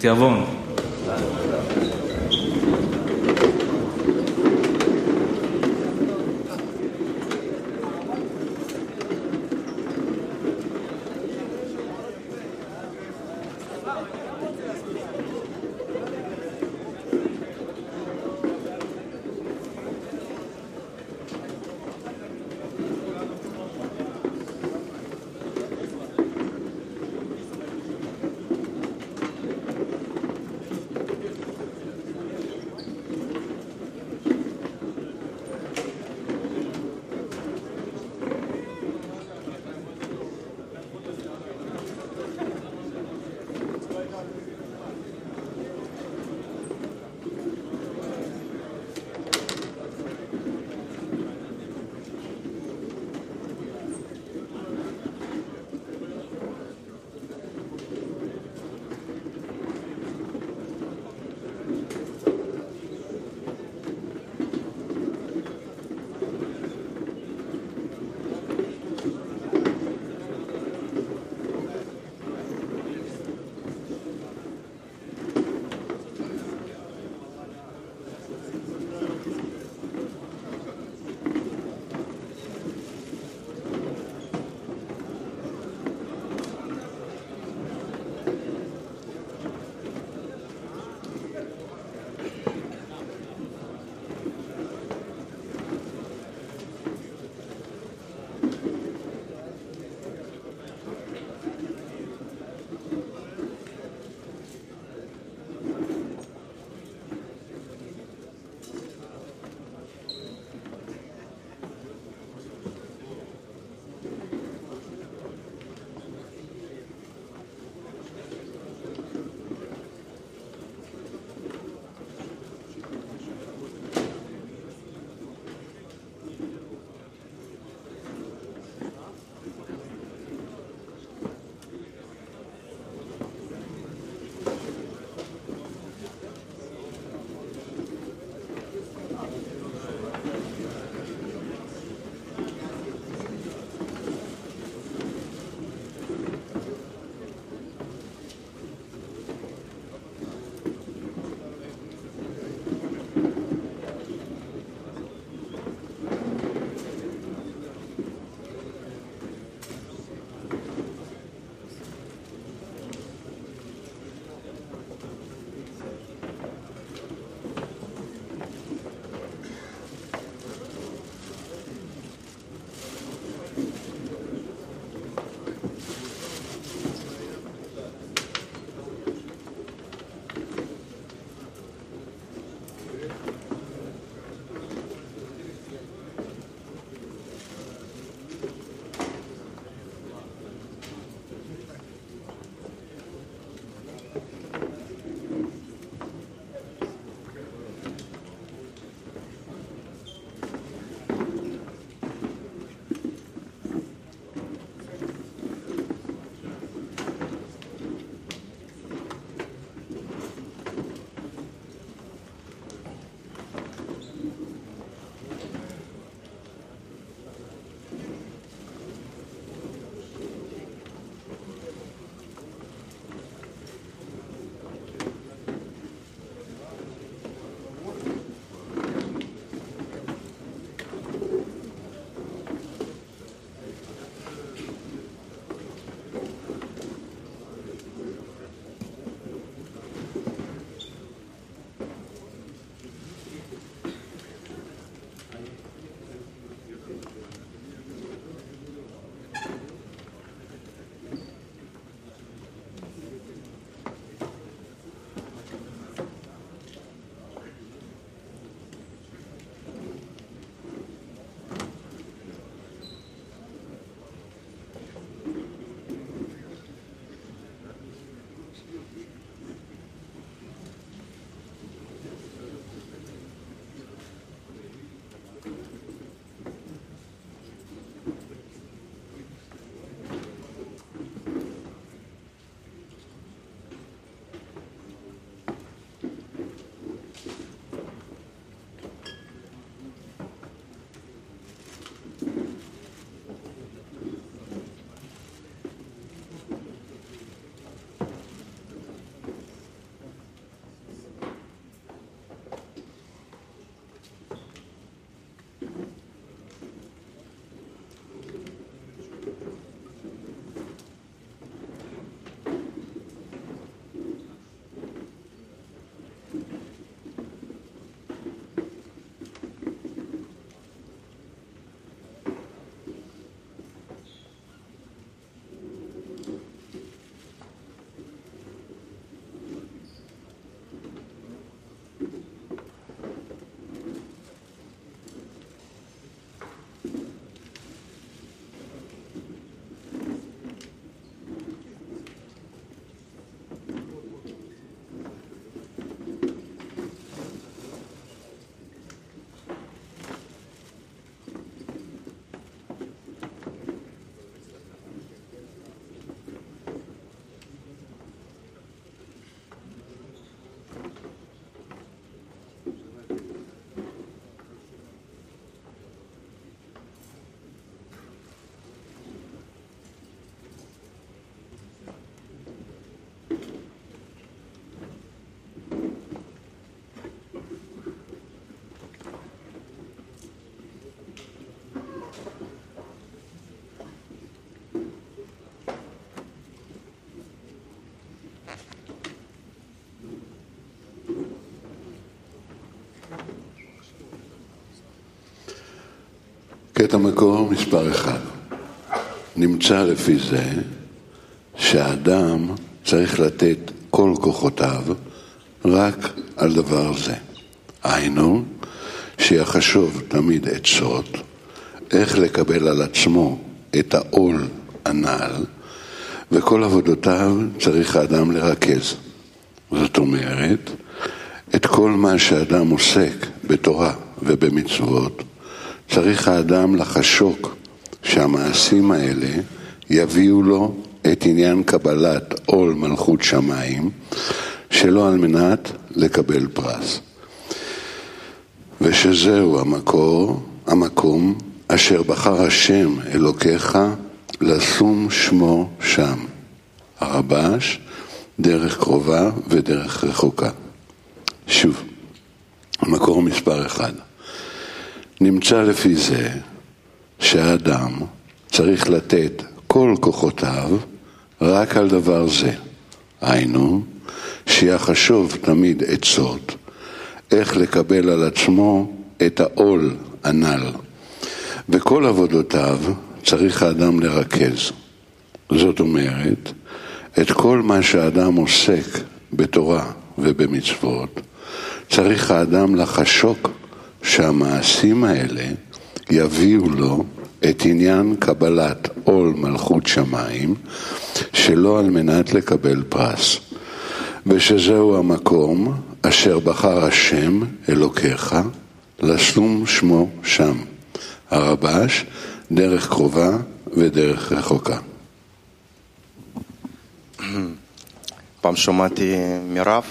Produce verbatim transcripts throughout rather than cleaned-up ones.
תיאבון. קטע מקור מספר אחד. נמצא לפי זה שהאדם צריך לתת כל כוחותיו רק על דבר זה. היינו, שיחשוב תמיד עצות, איך לקבל על עצמו את העול הנעל, וכל עבודותיו צריך האדם לרכז. זאת אומרת, את כל מה שאדם עוסק בתורה ובמצוות, צריך האדם לחשוק שהמעשים האלה יביאו לו את עניין קבלת עול מלכות שמיים, שלא על מנת לקבל פרס. ושזהו המקור, המקום אשר בחר השם אלוקיך לשום שמו שם. הרבש, דרך קרובה ודרך רחוקה. שוב, המקור מספר אחד. נמצא לפי זה שהאדם צריך לתת כל כוחותיו רק על דבר זה. היינו, שיחשוב תמיד עצות, איך לקבל על עצמו את העול הנ"ל. וכל עבודותיו צריך האדם לרכז. זאת אומרת, את כל מה שהאדם עוסק בתורה ובמצוות, צריך האדם לחשוק שהמעשים האלה יביאו לו את עניין קבלת עול מלכות שמיים, שלא על מנת לקבל פרס. ושזהו המקום אשר בחר השם אלוקיך לשום שמו שם. הרבש, דרך קרובה ודרך רחוקה. פעם שומעתי מרב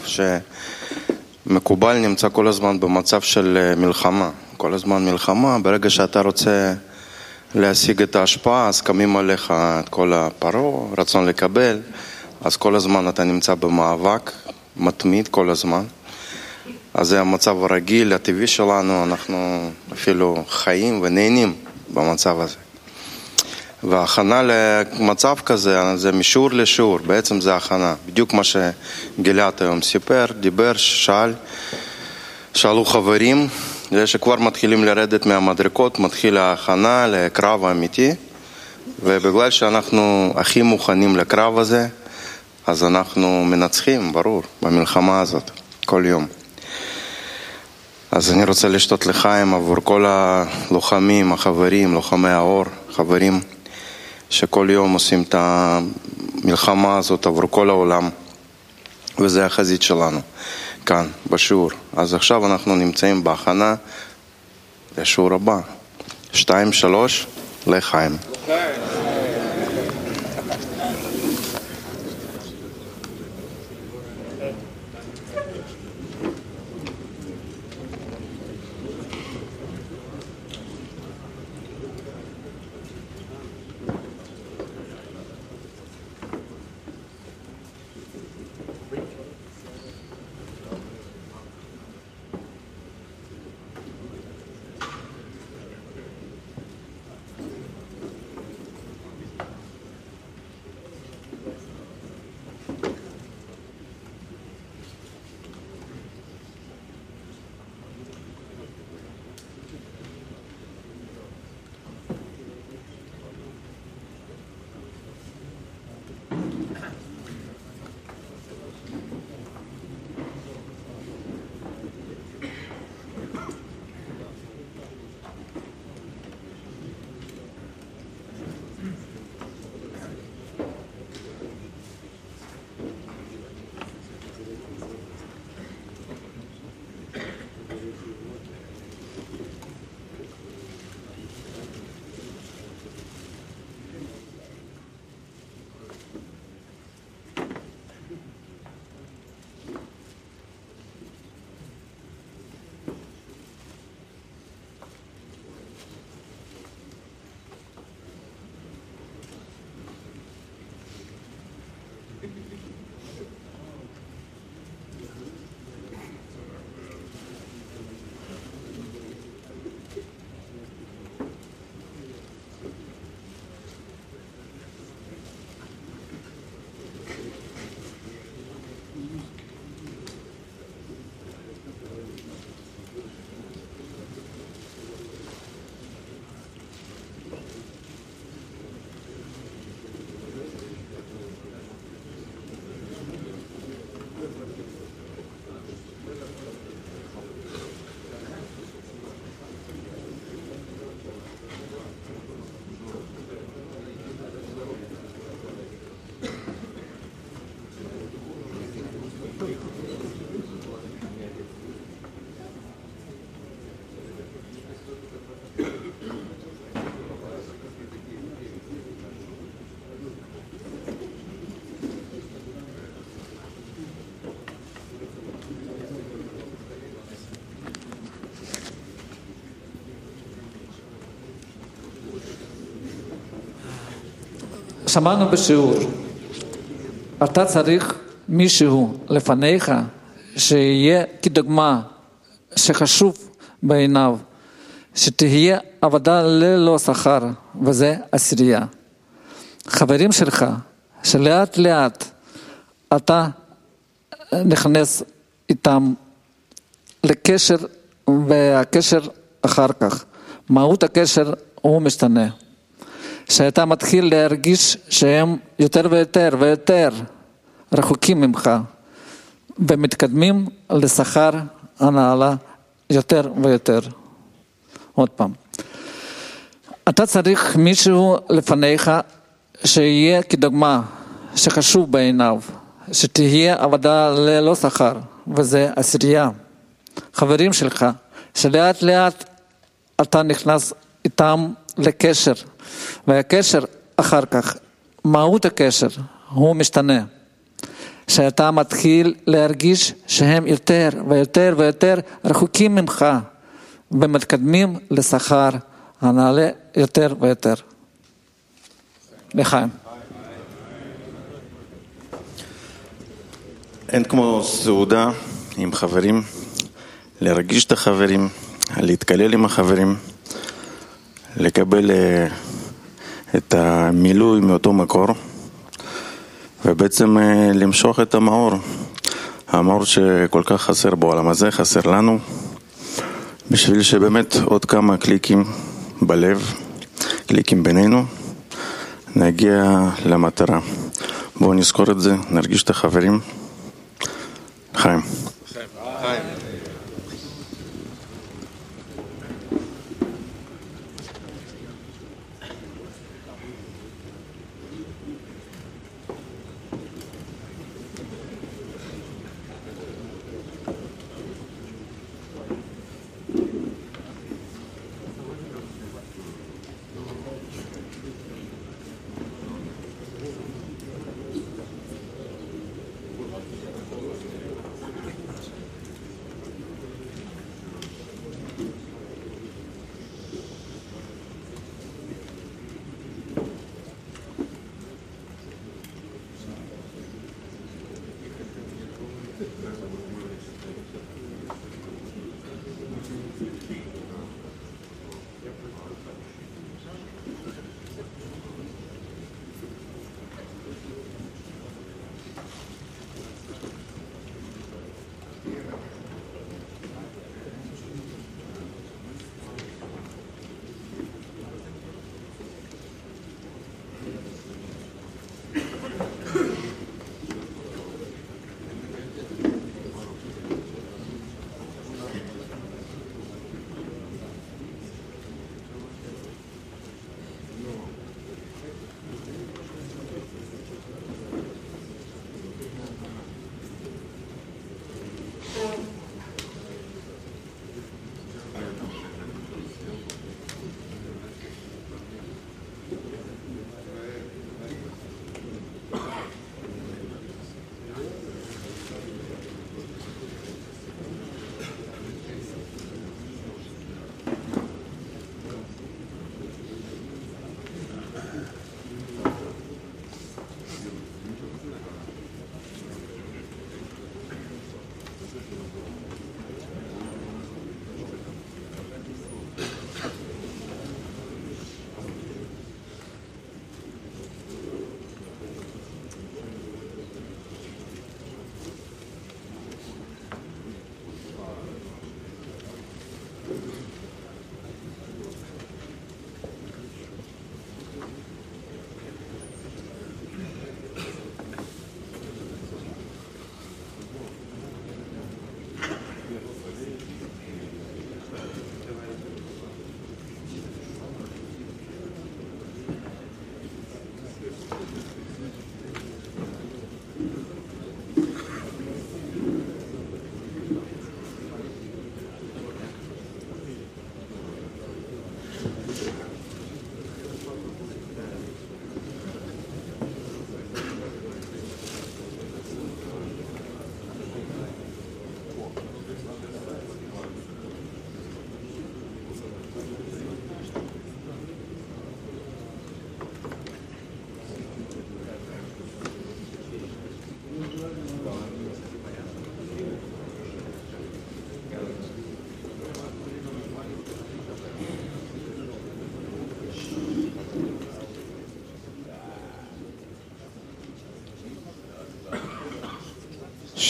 שמקובל נמצא כל הזמן במצב של מלחמה. כל הזמן מלחמה, ברגע שאתה רוצה להשיג את ההשפעה, אז קמים עליך את כל הפרו, רצון לקבל, אז כל הזמן אתה נמצא במאבק, מתמיד כל הזמן. אז זה המצב הרגיל, הטבעי שלנו, אנחנו אפילו חיים ונהנים במצב הזה. וההכנה למצב כזה, זה משיעור לשיעור, בעצם זה הכנה. בדיוק מה שגלעד היום סיפר, דיבר, שאל, שאלו חברים, שכבר מתחילים לרדת מהמדריקות, מתחיל ההכנה לקרב האמיתי, ובגלל שאנחנו הכי מוכנים לקרב הזה, אז אנחנו מנצחים, ברור, במלחמה הזאת, כל יום. אז אני רוצה לשתות לחיים עבור כל הלוחמים, החברים, לוחמי האור, חברים שכל יום עושים את המלחמה הזאת עבור כל העולם, וזה החזית שלנו, כאן, בשיעור. אז עכשיו אנחנו נמצאים בהכנה לשיעור הבא. שתיים, שלוש, לחיים. שמענו בשיעור, אתה צריך מישהו לפניך שיהיה כדוגמה שחשוב בעיניו, שתהיה עבודה ללא שכר, וזה עשירייה. חברים שלך, שלאט לאט אתה נכנס איתם לקשר, והקשר אחר כך, מהות הקשר הוא משתנה. שאתה מתחיל להרגיש שהם יותר ויותר ויותר רחוקים ממך, ומתקדמים לשכר הנעלה יותר ויותר. עוד פעם, אתה צריך מישהו לפניך שיהיה כדוגמה, שחשוב בעיניו, שתהיה עבודה ללא שכר, וזה עשירייה. חברים שלך, שלאט לאט אתה נכנס איתם לקשר, והקשר אחר כך, מהות הקשר, הוא משתנה. שאתה מתחיל להרגיש שהם יותר ויותר ויותר רחוקים ממך, ומתקדמים לשכר הנעלה יותר ויותר. לחיים. אין כמו סעודה עם חברים, להרגיש את החברים, להתקלל עם החברים, לקבל את המילוי מאותו מקור, ובעצם למשוך את המאור, המאור שכל כך חסר בעולם הזה, חסר לנו, בשביל שבאמת עוד כמה קליקים בלב, קליקים בינינו, נגיע למטרה. בואו נזכור את זה, נרגיש את החברים. חיים. חיים.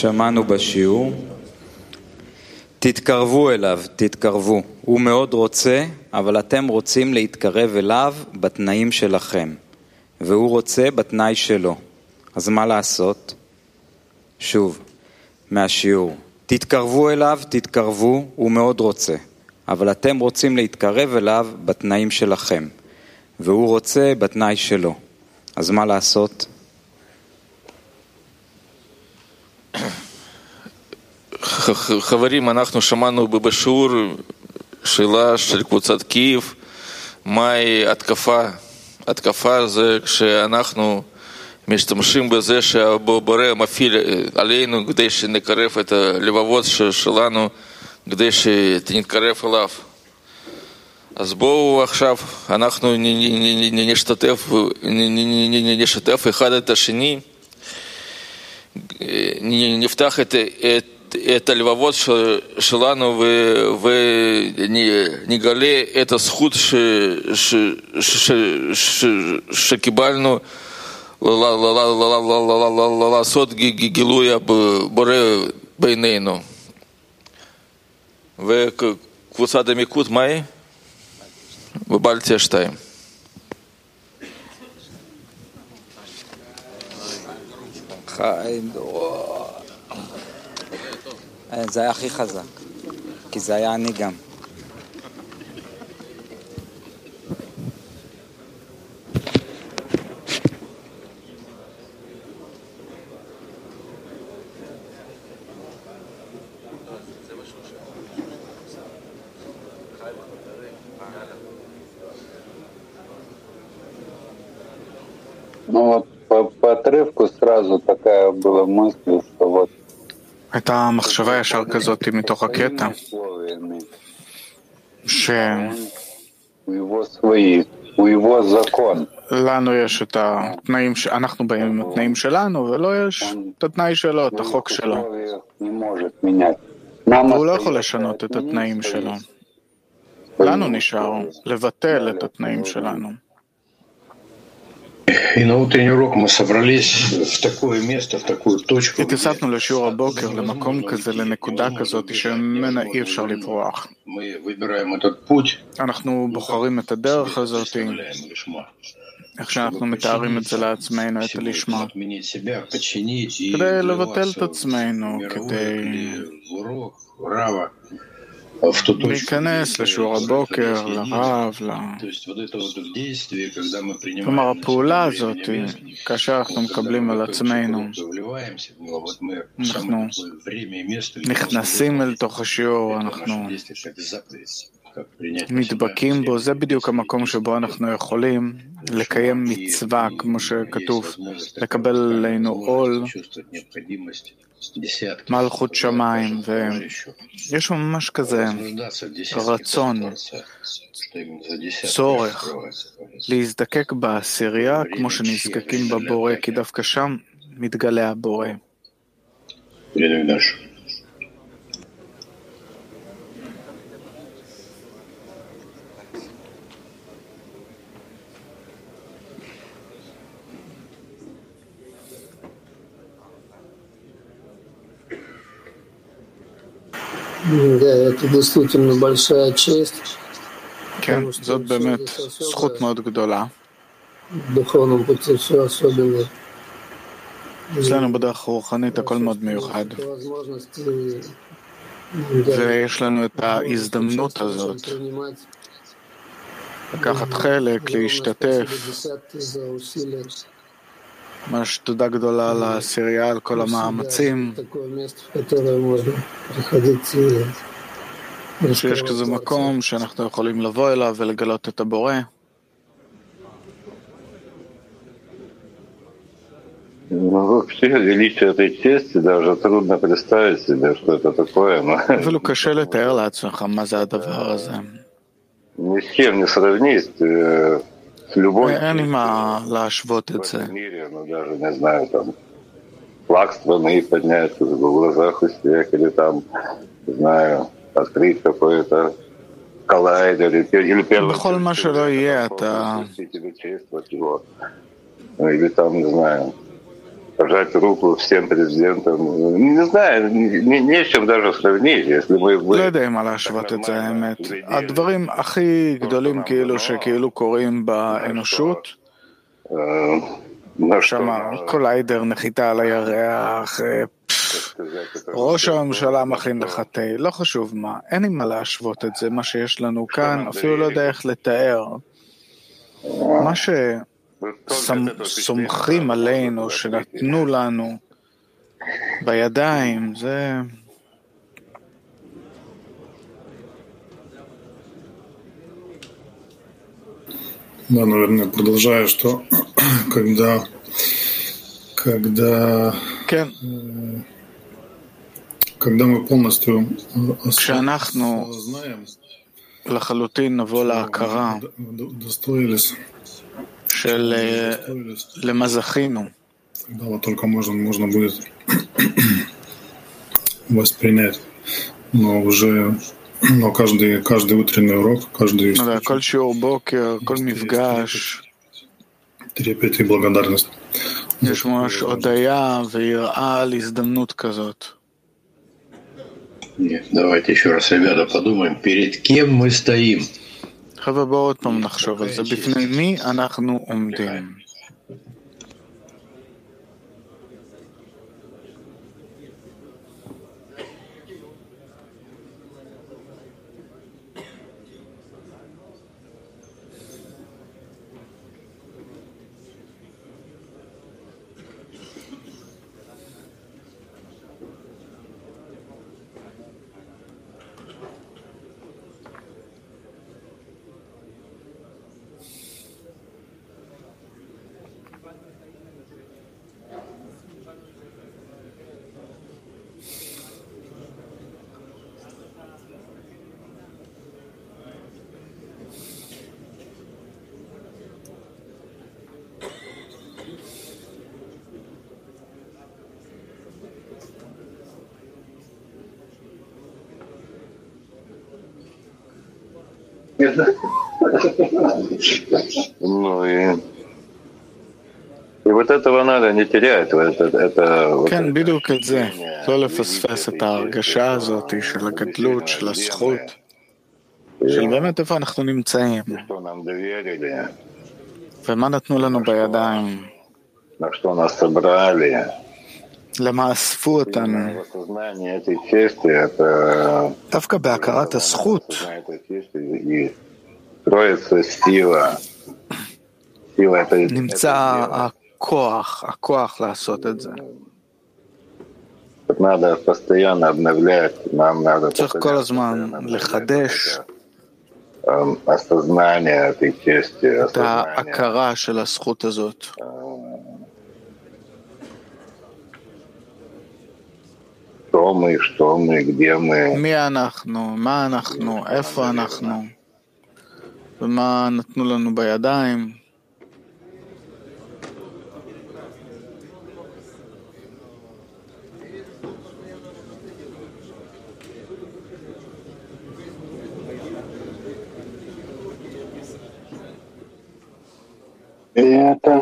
שמענו בשיעור. תתקרבו אליו, תתקרבו. הוא מאוד רוצה, אבל אתם רוצים להתקרב אליו בתנאים שלכם. והוא רוצה בתנאי שלו. אז מה לעשות? שוב, מהשיעור. תתקרבו אליו, תתקרבו, הוא מאוד רוצה. אבל אתם רוצים להתקרב אליו בתנאים שלכם. והוא רוצה בתנאי שלו. אז מה לעשות? חברים, אנחנו שמענו בבשיעור שאלה של קבוצת קייב, מהי התקפה? התקפה זה כשאנחנו משתמשים בזה שהבורא מפעיל עלינו כדי שנקרב את הלבבות שלנו, כדי שנתקרב אליו. אז בואו עכשיו, אנחנו נשתתף, נשתף אחד את השני, נפתח את, את, את הלבבות שלנו ונגלה את הזכות ש, ש, ש, ש, שקיבלנו לעשות גילוי בורא בינינו. וקבוצת המיקוד מה היא? בבלטיה שתיים. חיים דור. זה היה הכי חזק, כי זה היה אני גם. Ну вот по, по отрывку сразу такая была мысль, что вот это махшава яшар כזאת מתוך הקטע ש у его свои у его закон לנו יש את התנאים שאנחנו באים התנאים שלנו ולא יש את התנאי שלו, את החוק שלו. הוא לא יכול לשנות את התנאים שלו. לנו נשאר לבטל את התנאים שלנו. И на утренний урок мы собрались в такое место, в такую точку. התאספנו לשיעור הבוקר, למקום כזה, לנקודה כזאת, שממנה אי אפשר לברוח. אנחנו בוחרים את הדרך הזאת, איך שאנחנו מתארים את זה לעצמנו, את הלשמה. כדי לבטל את עצמנו, כדי להיכנס לשיעור הבוקר, לרב, ל... כלומר, הפעולה הזאת, כאשר אנחנו מקבלים על עצמנו, אנחנו נכנסים אל תוך השיעור, אנחנו נדבקים בו, זה בדיוק המקום שבו אנחנו יכולים לקיים מצווה, כמו שכתוב, לקבל עלינו עול, מלכות שמיים, ויש ממש כזה רצון, צורך, להזדקק בעשירייה, כמו שנזקקים בבורא, כי דווקא שם מתגלה הבורא. Да, это действительно большая честь. כן, זאת באמת זכות מאוד גדולה. דוכנו בצורה особенная. אצלנו בדרך הרוחנית הכל מאוד מיוחד. ויש לנו את ההזדמנות הזאת. לקחת חלק, להשתתף. ממש תודה גדולה לעשירייה, על כל המאמצים. שיש כזה מקום שאנחנו יכולים לבוא אליו ולגלות את הבורא. אפילו קשה לתאר לעצמך מה זה הדבר הזה. אין לי מה להשוות את זה. בכל מה שלא יהיה, אתה пожать руку всем президентам. Не знаю, не с чем даже сравнить, если мы... לא יודעים מה להשוות את זה, האמת. הדברים הכי גדולים כאילו שכאילו קוראים באנושות, שמה קוליידר, נחיתה על הירח, ראש הממשלה מכין לך תה, לא חשוב מה, אין לי מה להשוות את זה, מה שיש לנו כאן, אפילו לא יודע איך לתאר. מה ש... סומכים עלינו, שנתנו לנו בידיים, זה... Да, наверное, продолжаю, что когда... Когда... Когда мы полностью... כשאנחנו לחלוטין נבוא להכרה, דסטוילס. של למה זכינו. Да, вот только можно, можно будет воспринять. Но уже, но каждый, каждый утренний урок, каждый... Ну да, כל שיעור בוקר, כל מפגש. трепет и благодарность. יש ממש הודעה ויראה על הזדמנות כזאת. Нет, давайте еще раз, ребята, подумаем, перед кем мы стоим. חבר'ה, בואו עוד פעם נחשוב על זה. בפני מי אנחנו עומדים? Ну и и вот этого надо не терять, вот это это כן, בדיוק את זה, לא לפספס את ההרגשה הזאת של הגדלות, של הזכות, של באמת איפה אנחנו נמצאים, ומה נתנו לנו בידיים, למה אספו אותנו. דווקא בהכרת הזכות נמצא הכוח, הכוח לעשות את זה. צריך כל הזמן לחדש את ההכרה של הזכות הזאת. מי אנחנו, מה אנחנו, איפה אנחנו, ומה נתנו לנו בידיים. Это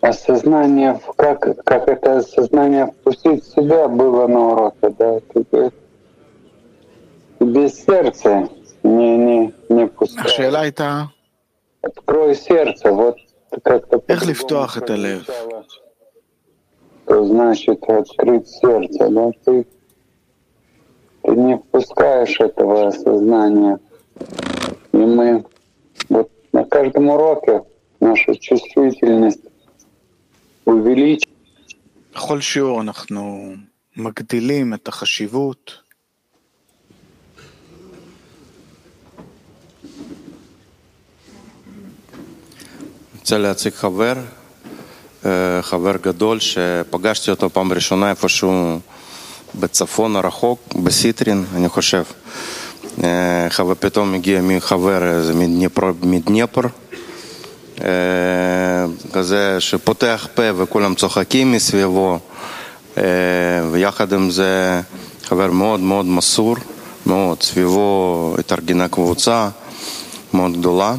осознание, как, как это осознание впустить в себя было на уроке, да, без сердца не, не, не пускай. השאלה הייתה, открой сердце, вот как-то... איך לפתוח את הלב? Значит, открыть сердце, да, ты, ты не впускаешь этого осознания. И мы вот на каждом уроке нашу чувствительность увеличить. בכל שיעור אנחנו מגדילים את החשיבות. רוצה להציג חבר, חבר גדול שפגשתי אותו פעם ראשונה איפשהו בצפון הרחוק, בסיטרין, אני חושב. חבר פתאום הגיע מחבר מדניפר, כזה שפותח פה וכולם צוחקים מסביבו, ויחד עם זה חבר מאוד מאוד מסור, מאוד, סביבו התארגנה קבוצה מאוד גדולה.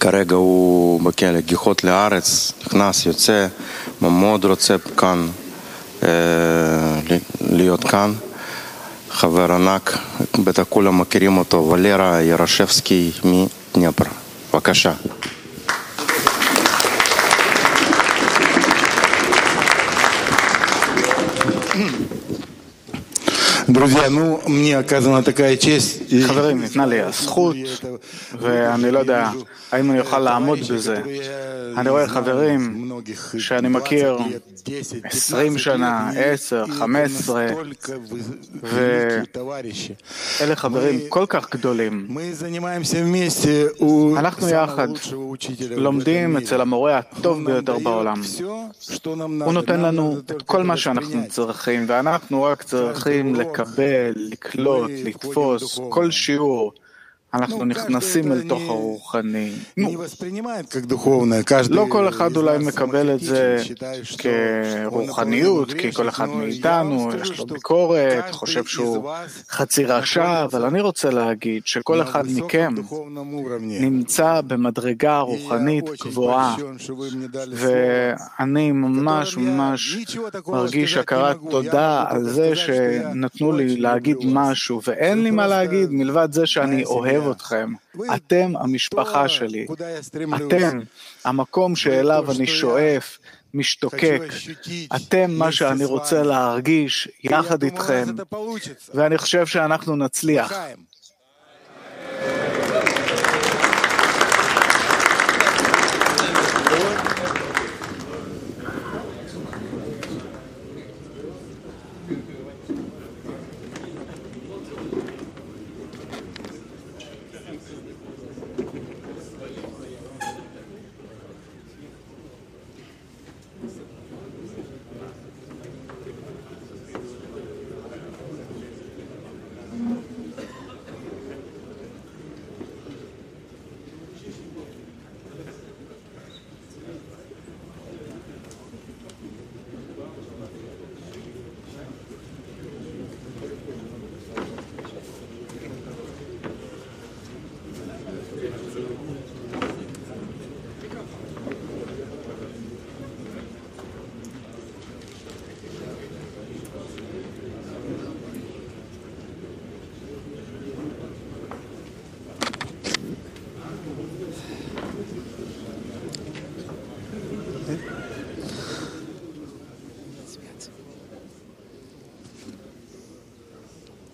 כרגע הוא בכלא, גיחות לארץ, נכנס, יוצא, מאוד רוצה כאן להיות כאן. חבר ענק, בטח כולם מכירים אותו, ולרה ירשבסקי מדניפר. בבקשה. Друзья, ну, мне оказана такая честь. חברים, ניתנה לי הזכות, ואני לא יודע האם אני אוכל לעמוד בזה. אני רואה חברים שאני מכיר עשרים שנה, עשר, חמש עשרה, ואלה חברים כל כך גדולים. אנחנו יחד לומדים אצל המורה הטוב ביותר בעולם. הוא נותן לנו את כל מה שאנחנו צריכים, ואנחנו רק צריכים לקבל, לקלוט, לתפוס, כל שיעור. אנחנו נכנסים אל תוך הרוחני. לא כל אחד אולי מקבל את זה כרוחניות, כי כל אחד מאיתנו יש לו ביקורת, חושב שהוא חצי רשע, אבל אני רוצה להגיד שכל אחד מכם נמצא במדרגה רוחנית גבוהה, ואני ממש ממש מרגיש הכרת תודה על זה שנתנו לי להגיד משהו, ואין לי מה להגיד מלבד זה שאני אוהב אתכם. אתם המשפחה שלי. אתם המקום שאליו אני שואף, משתוקק. אתם מה שאני רוצה להרגיש יחד איתכם. ואני חושב שאנחנו נצליח.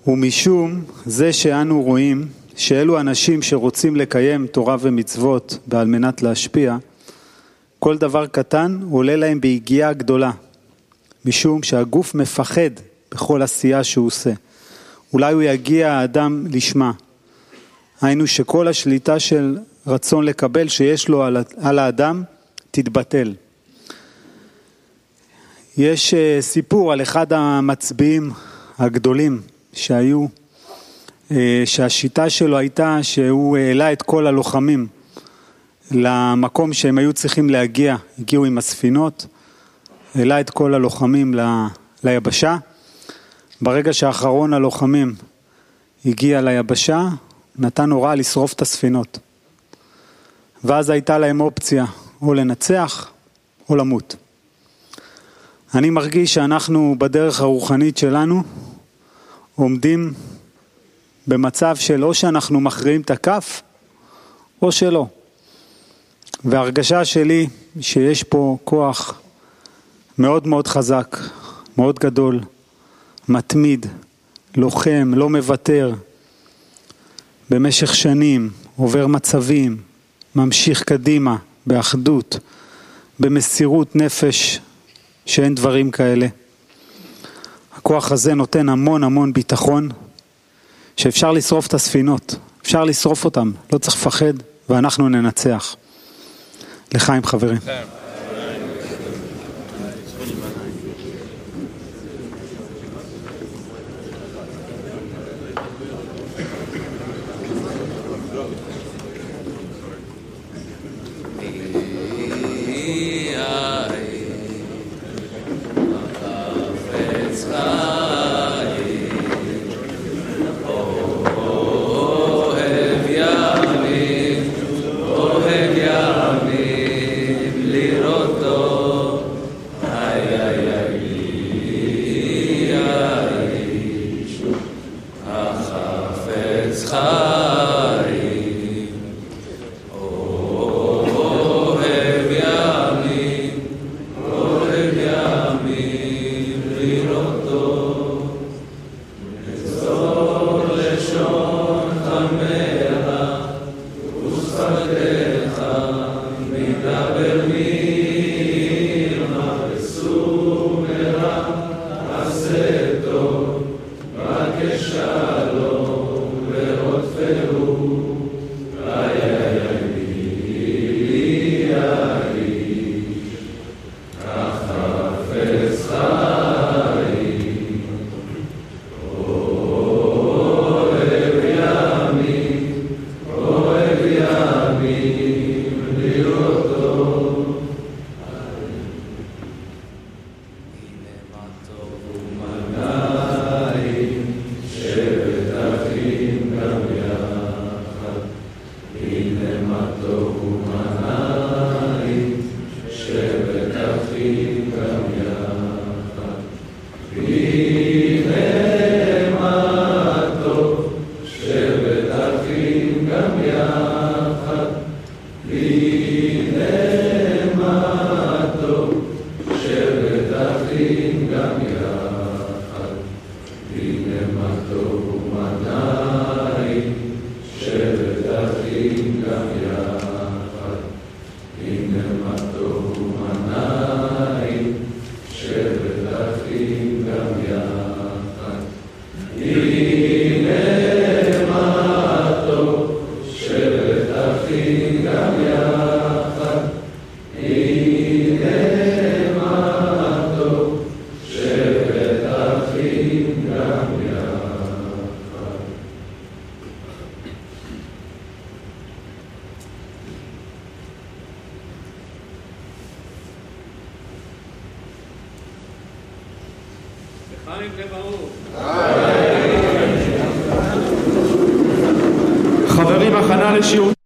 ומשום זה שאנו רואים שאלו אנשים שרוצים לקיים תורה ומצוות ועל מנת להשפיע, כל דבר קטן עולה להם בהגיעה גדולה, משום שהגוף מפחד בכל עשייה שהוא עושה. אולי הוא יגיע האדם לשמה. היינו שכל השליטה של רצון לקבל שיש לו על האדם תתבטל. יש סיפור על אחד המצביעים הגדולים, שהיו, שהשיטה שלו הייתה שהוא העלה את כל הלוחמים למקום שהם היו צריכים להגיע, הגיעו עם הספינות, העלה את כל הלוחמים ל, ליבשה, ברגע שאחרון הלוחמים הגיע ליבשה, נתן הוראה לשרוף את הספינות, ואז הייתה להם אופציה, או לנצח או למות. אני מרגיש שאנחנו בדרך הרוחנית שלנו, עומדים במצב של או שאנחנו מכריעים את הכף או שלא. וההרגשה שלי שיש פה כוח מאוד מאוד חזק, מאוד גדול, מתמיד, לוחם, לא מוותר. במשך שנים עובר מצבים, ממשיך קדימה באחדות, במסירות נפש שאין דברים כאלה. הכוח הזה נותן המון המון ביטחון, שאפשר לשרוף את הספינות, אפשר לשרוף אותם, לא צריך לפחד, ואנחנו ננצח. לחיים חברים. Live. חברים, הכנה לשיעור.